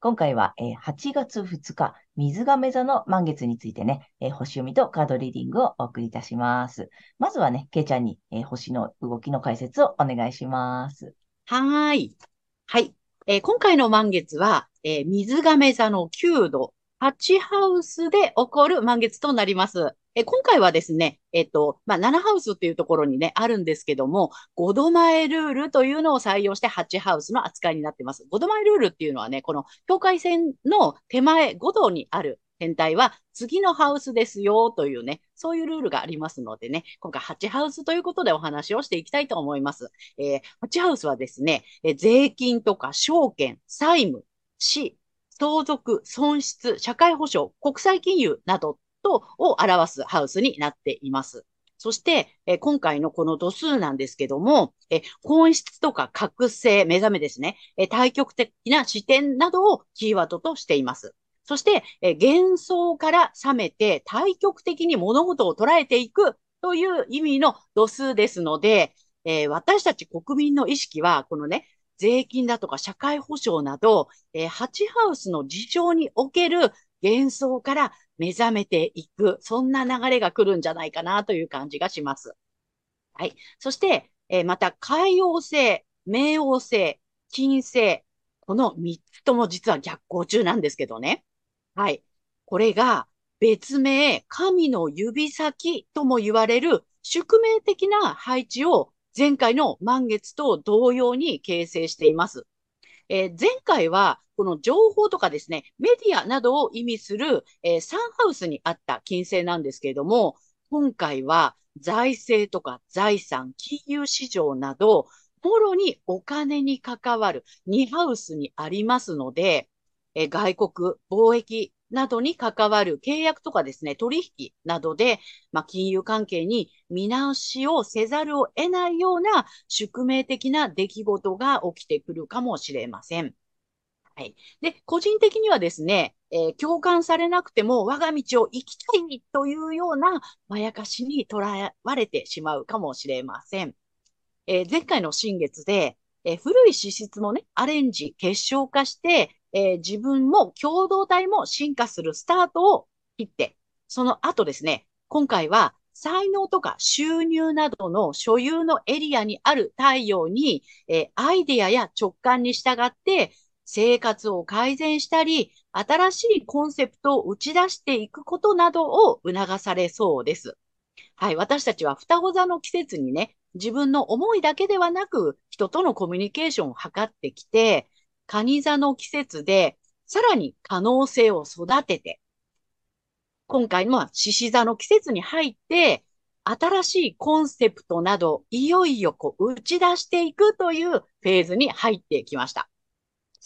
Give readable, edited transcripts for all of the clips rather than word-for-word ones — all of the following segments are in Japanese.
今回は8月2日、水亀座の満月についてね、星読みとカードリーディングをお送りいたします。まずはね、けいちゃんに星の動きの解説をお願いします。はい。はい。今回の満月は、水亀座の9度、8ハウスで起こる満月となります。今回はですね、7ハウスっていうところにね、あるんですけども、5度前ルールというのを採用して8ハウスの扱いになってます。5度前ルールっていうのはね、この境界線の手前5度にある天体は次のハウスですよというね、そういうルールがありますのでね、今回8ハウスということでお話をしていきたいと思います。8ハウスはですね、税金とか証券、債務、死、相続、損失、社会保障、国際金融などを表すハウスになっています。そして、今回のこの度数なんですけども、本質とか覚醒、目覚めですね、対極的な視点などをキーワードとしています。そして、幻想から覚めて対極的に物事を捉えていくという意味の度数ですので、私たち国民の意識は、このね、税金だとか社会保障など、8ハウスの事象における幻想から目覚めていく、そんな流れが来るんじゃないかなという感じがします。はい。そして、また、海王星、冥王星、金星、この3つとも実は逆行中なんですけどね。はい。これが別名、神の指先とも言われる宿命的な配置を前回の満月と同様に形成しています。前回は、この情報とかですね、メディアなどを意味する、サンハウスにあった金星なんですけれども、今回は財政とか財産、金融市場など、もろにお金に関わる2ハウスにありますので、外国、貿易などに関わる契約とかですね、取引などで、金融関係に見直しをせざるを得ないような宿命的な出来事が起きてくるかもしれません。はい。で、個人的にはですね、共感されなくても我が道を行きたいというようなまやかしに捉われてしまうかもしれません。前回の新月で、古い資質もね、アレンジ、結晶化して、自分も共同体も進化するスタートを切って、その後ですね、今回は才能とか収入などの所有のエリアにある太陽に、アイデアや直感に従って、生活を改善したり、新しいコンセプトを打ち出していくことなどを促されそうです。はい、私たちは双子座の季節にね、自分の思いだけではなく、人とのコミュニケーションを図ってきて、蟹座の季節で、さらに可能性を育てて、今回も獅子座の季節に入って、新しいコンセプトなど、いよいよ打ち出していくというフェーズに入ってきました。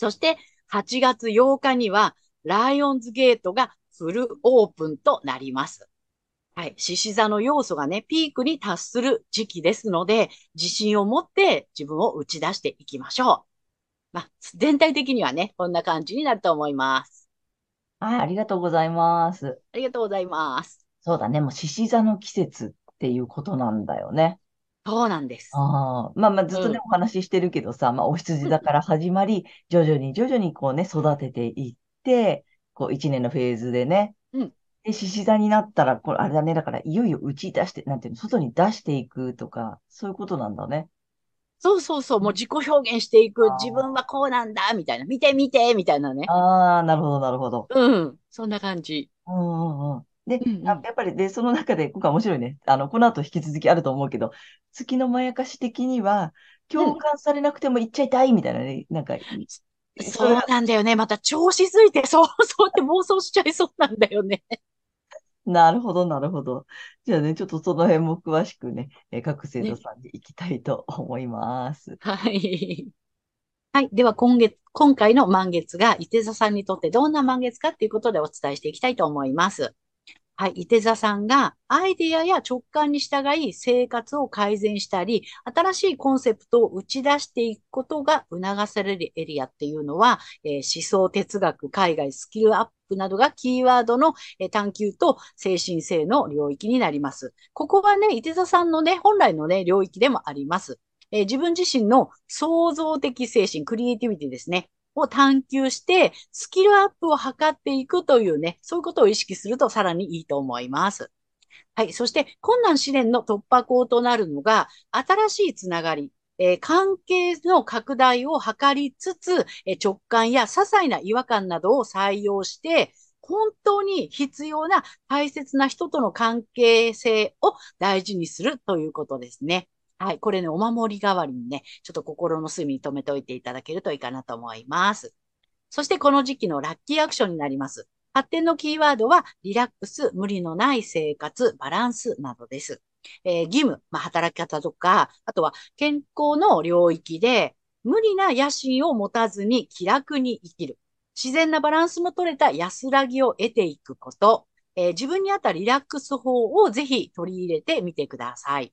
そして8月8日にはライオンズゲートがフルオープンとなります。はい。獅子座の要素がね、ピークに達する時期ですので、自信を持って自分を打ち出していきましょう。全体的にはね、こんな感じになると思います。はい、ありがとうございます。ありがとうございます。そうだね、もう獅子座の季節っていうことなんだよね。そうなんです。ずっとね、お話ししてるけどさ、お羊座から始まり、徐々にこうね、育てていって、一年のフェーズでね、で、獅子座になったら、あれだね、だから、いよいよ打ち出して、なんていうの、外に出していくとか、そういうことなんだね。そうそうそう、もう自己表現していく、自分はこうなんだ、みたいな、見てみたいなね。なるほど、なるほど。そんな感じ。で、うんうん、やっぱりで、その中で、今回面白いね。この後引き続きあると思うけど、月のまやかし的には、共感されなくても行っちゃいたいみたいなね、なんか、そうなんだよね。また調子づいて、そうって妄想しちゃいそうなんだよね。なるほど、なるほど。じゃあね、ちょっとその辺も詳しくね、各生徒さんに行きたいと思います。はい。はい。では今回の満月が、いて座さんにとってどんな満月かっていうことでお伝えしていきたいと思います。はい。いて座さんがアイディアや直感に従い生活を改善したり、新しいコンセプトを打ち出していくことが促されるエリアっていうのは、思想、哲学、海外、スキルアップなどがキーワードの、探求と精神性の領域になります。ここはね、いて座さんのね、本来のね、領域でもあります。自分自身の創造的精神、クリエイティビティですね。を探求してスキルアップを図っていくというね、そういうことを意識するとさらにいいと思います。はい。そして困難試練の突破口となるのが新しいつながり、関係の拡大を図りつつ、直感や些細な違和感などを採用して本当に必要な大切な人との関係性を大事にするということですね。はい。これね、お守り代わりにね、ちょっと心の隅に留めておいていただけるといいかなと思います。そしてこの時期のラッキーアクションになります。発展のキーワードは、リラックス、無理のない生活、バランスなどです。義務、働き方とか、あとは健康の領域で、無理な野心を持たずに気楽に生きる。自然なバランスも取れた安らぎを得ていくこと。自分に合ったリラックス法をぜひ取り入れてみてください。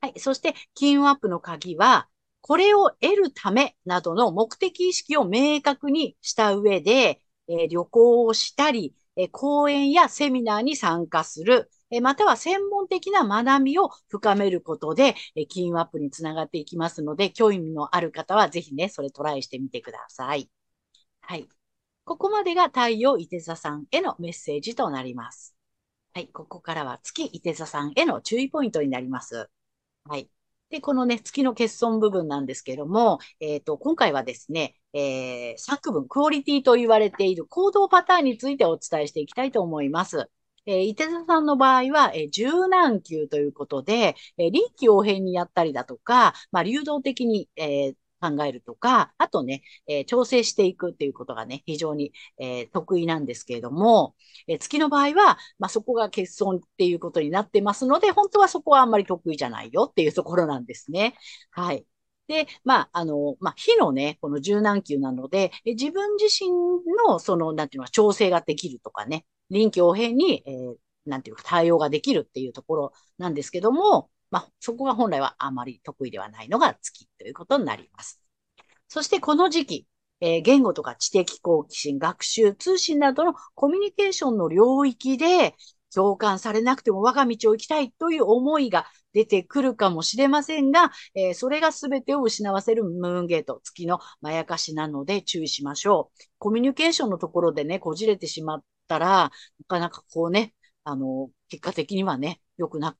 はい。そして、金運アップの鍵は、これを得るためなどの目的意識を明確にした上で、旅行をしたり、講演やセミナーに参加する、または専門的な学びを深めることで、金運アップにつながっていきますので、興味のある方はぜひね、それトライしてみてください。はい。ここまでが太陽いて座さんへのメッセージとなります。はい。ここからは月いて座さんへの注意ポイントになります。はい。で、このね、月の欠損部分なんですけども、今回はですね、3区分、クオリティと言われている行動パターンについてお伝えしていきたいと思います。いて座さんの場合は、柔軟球ということで、臨機応変にやったりだとか、流動的に、考えるとか、あとね、調整していくっていうことがね、非常に、得意なんですけれども、月の場合は、そこが欠損っていうことになってますので、本当はそこはあんまり得意じゃないよっていうところなんですね。はい。で、火のね、この柔軟球なので、自分自身の、なんていうのは、調整ができるとかね、臨機応変に、なんていうか、対応ができるっていうところなんですけども、そこが本来はあまり得意ではないのが月ということになります。そしてこの時期、言語とか知的好奇心、学習、通信などのコミュニケーションの領域で共感されなくても我が道を行きたいという思いが出てくるかもしれませんが、それが全てを失わせるムーンゲート、月のまやかしなので注意しましょう。コミュニケーションのところでね、こじれてしまったら、なかなかこうね、結果的にはね、良くなって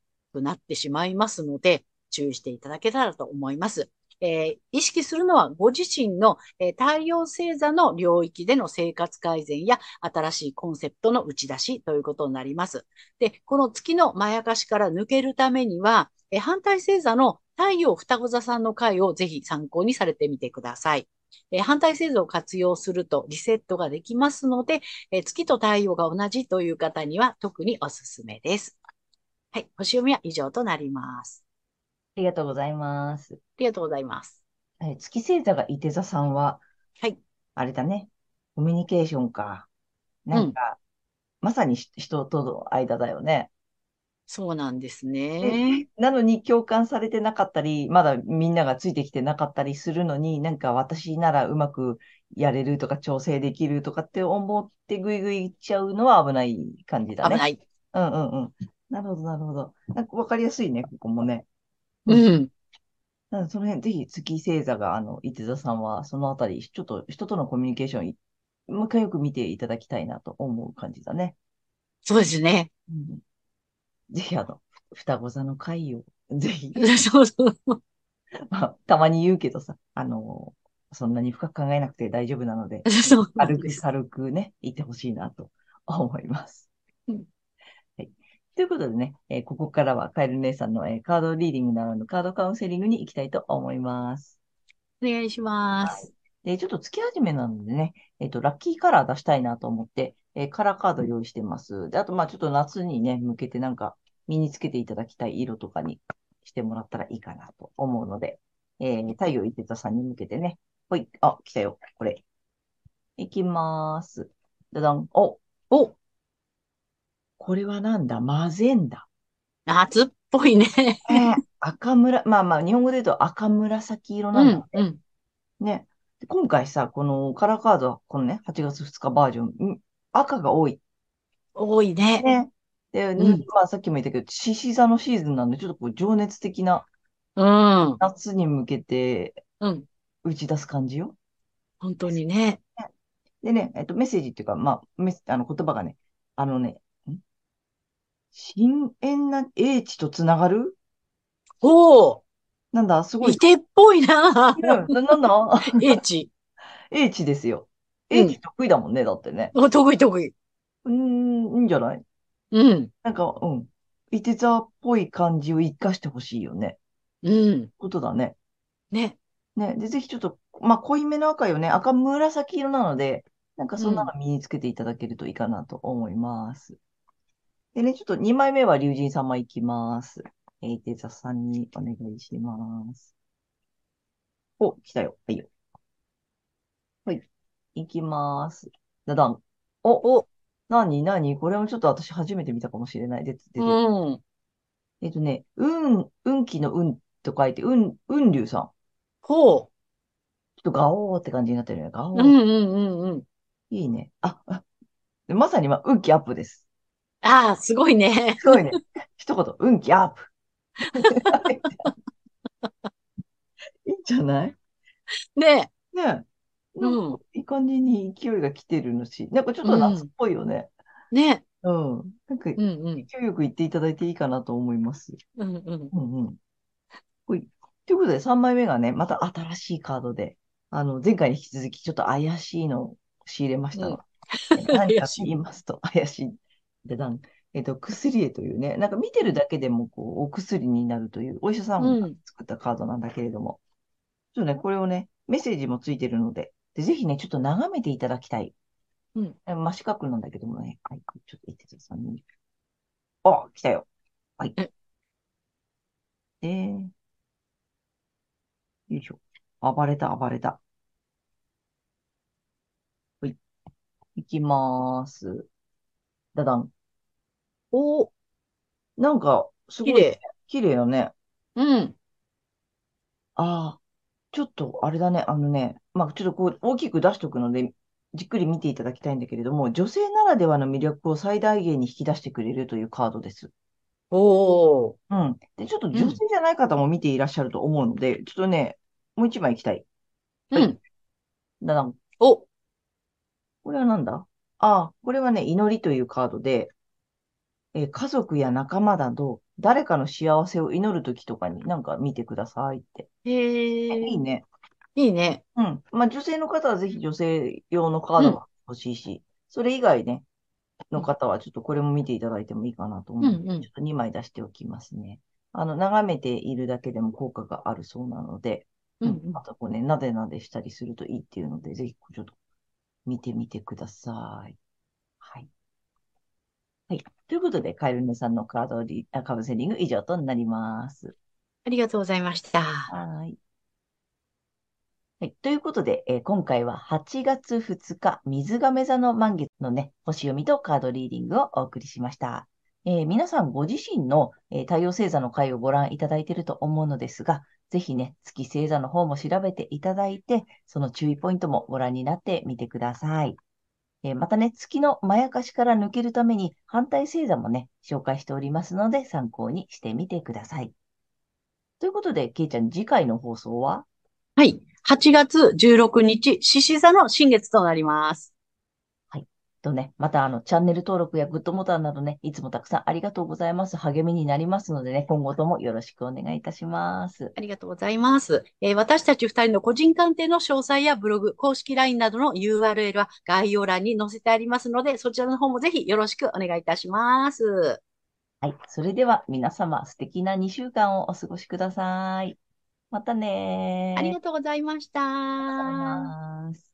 しまいますので、注意していただけたらと思います。意識するのはご自身の、太陽星座の領域での生活改善や新しいコンセプトの打ち出しということになります。で、この月のまやかしから抜けるためには、反対星座の太陽双子座さんの回をぜひ参考にされてみてください。反対星座を活用するとリセットができますので、月と太陽が同じという方には特におすすめです。はい。星読みは以上となります。ありがとうございます。ありがとうございます。月星座がいて座さんは、はい。あれだね。コミュニケーションか。なんか、まさに人との間だよね。そうなんですね。なのに共感されてなかったり、まだみんながついてきてなかったりするのに、なんか私ならうまくやれるとか調整できるとかって思ってグイグイいっちゃうのは危ない感じだね。危ない。うんうんうん。なるほど、なるほど。なんか分かりやすいね、ここもね。うん。なんその辺、ぜひ月星座が、いて座さんは、そのあたり、ちょっと人とのコミュニケーション、もう一回よく見ていただきたいなと思う感じだね。そうですね。うん、ぜひ、双子座の回を、ぜひ。そうそう。たまに言うけどさ、そんなに深く考えなくて大丈夫なので、軽くね、言ってほしいなと思います。うんということでね、ここからはカエル姉さんの、カードリーディングならぬカードカウンセリングに行きたいと思います。お願いします。はい、でちょっと月始めなのでね、ラッキーカラー出したいなと思って、カラーカード用意してます。で、あとまあちょっと夏にね、向けてなんか身につけていただきたい色とかにしてもらったらいいかなと思うので、太陽いて座さんに向けてね、ほい、あ、来たよ、これ。いきまーす。だだん、おこれはなんだマゼンダ。夏っぽいね。赤紫、まあまあ、日本語で言うと赤紫色なんだね。うんうん、ね。今回さ、このカラーカードは、このね、8月2日バージョン、赤が多い。多いね。ね。で、うん、まあさっきも言ったけど、獅子座のシーズンなんで、ちょっとこう、情熱的な、うん、夏に向けて、うん、打ち出す感じよ。本当にね。でね、メッセージっていうか、まあ、言葉がね、深遠な英知とつながる？おー！なんだ、すごい。いてっぽいなぁ。なんだ英知。英知ですよ。英知得意だもんね、だってね。得意得意。いいんじゃない？うん。なんか、うん。いて座っぽい感じを生かしてほしいよね。うん。ことだね。ね。ね。で、ぜひちょっと、まあ、濃いめの赤よね。赤紫色なので、なんかそんなの身につけていただけるといいかなと思います。でね、ちょっと2枚目は龍神様いきます。いて座さんにお願いします。お、来たよ。はいよ。はい。いきます。ダダン。お、なにこれもちょっと私初めて見たかもしれない。出てうん。運気の運と書いて、運龍さん。ほう。ちょっとガオーって感じになってるね。ガオー。いいね。まさに今、運気アップです。ああ、すごいね。すごいね。一言、運気アップ。いいんじゃないねえ。ねえ。うん。いい感じに勢いが来てるのし、なんかちょっと夏っぽいよね。うん、ねえ。うん。なんか、勢いよく言っていただいていいかなと思います。うんうん。うんうん。ほい。ということで、3枚目がね、また新しいカードで、前回に引き続き、ちょっと怪しいのを仕入れましたが、何かと言いますと、怪しい。でなん薬絵というね、なんか見てるだけでもこうお薬になるという、お医者さんが作ったカードなんだけれども、ちょっとね、これをね、メッセージもついてるので、ぜひね、ちょっと眺めていただきたい。うん。真四角なんだけどもね、はい、ちょっといて座さんに。あ、来たよ。はい。よいしょ。暴れた。はい。いきまーす。ダダン。お、なんか、すごい、ね。綺麗よね。うん。ちょっと、あれだね。まあ、ちょっとこう、大きく出しとくので、じっくり見ていただきたいんだけれども、女性ならではの魅力を最大限に引き出してくれるというカードです。おー。うん。で、ちょっと女性じゃない方も見ていらっしゃると思うので、ちょっとね、もう一枚いきたい。うん。ダダン。お。これはなんだ？これはね、祈りというカードで、家族や仲間など、誰かの幸せを祈るときとかになんか見てくださいって。いいね。いいね。うん。まあ、女性の方はぜひ女性用のカードが欲しいし、それ以外ね、の方はちょっとこれも見ていただいてもいいかなと思うので、ちょっと2枚出しておきますね。眺めているだけでも効果があるそうなので、またこうね、なでなでしたりするといいっていうので、ぜひちょっと、見てみてください。はい。はい。ということで、カエル姉さんのカウンセリング以上となります。ありがとうございました。はい。はい。ということで、今回は8月2日、水亀座の満月のね、星読みとカードリーディングをお送りしました。皆さんご自身の、太陽星座の回をご覧いただいていると思うのですが、ぜひね、月星座の方も調べていただいて、その注意ポイントもご覧になってみてください。またね、月のまやかしから抜けるために反対星座もね、紹介しておりますので、参考にしてみてください。ということで、けいちゃん、次回の放送は？はい、8月16日、獅子座の新月となります。またチャンネル登録やグッドボタンなどね、いつもたくさんありがとうございます。励みになりますのでね、今後ともよろしくお願いいたします。ありがとうございます。私たち2人の個人鑑定の詳細やブログ、公式 LINE などの URL は概要欄に載せてありますので、そちらの方もぜひよろしくお願いいたします。はい。それでは皆様、素敵な2週間をお過ごしください。またね。ありがとうございました。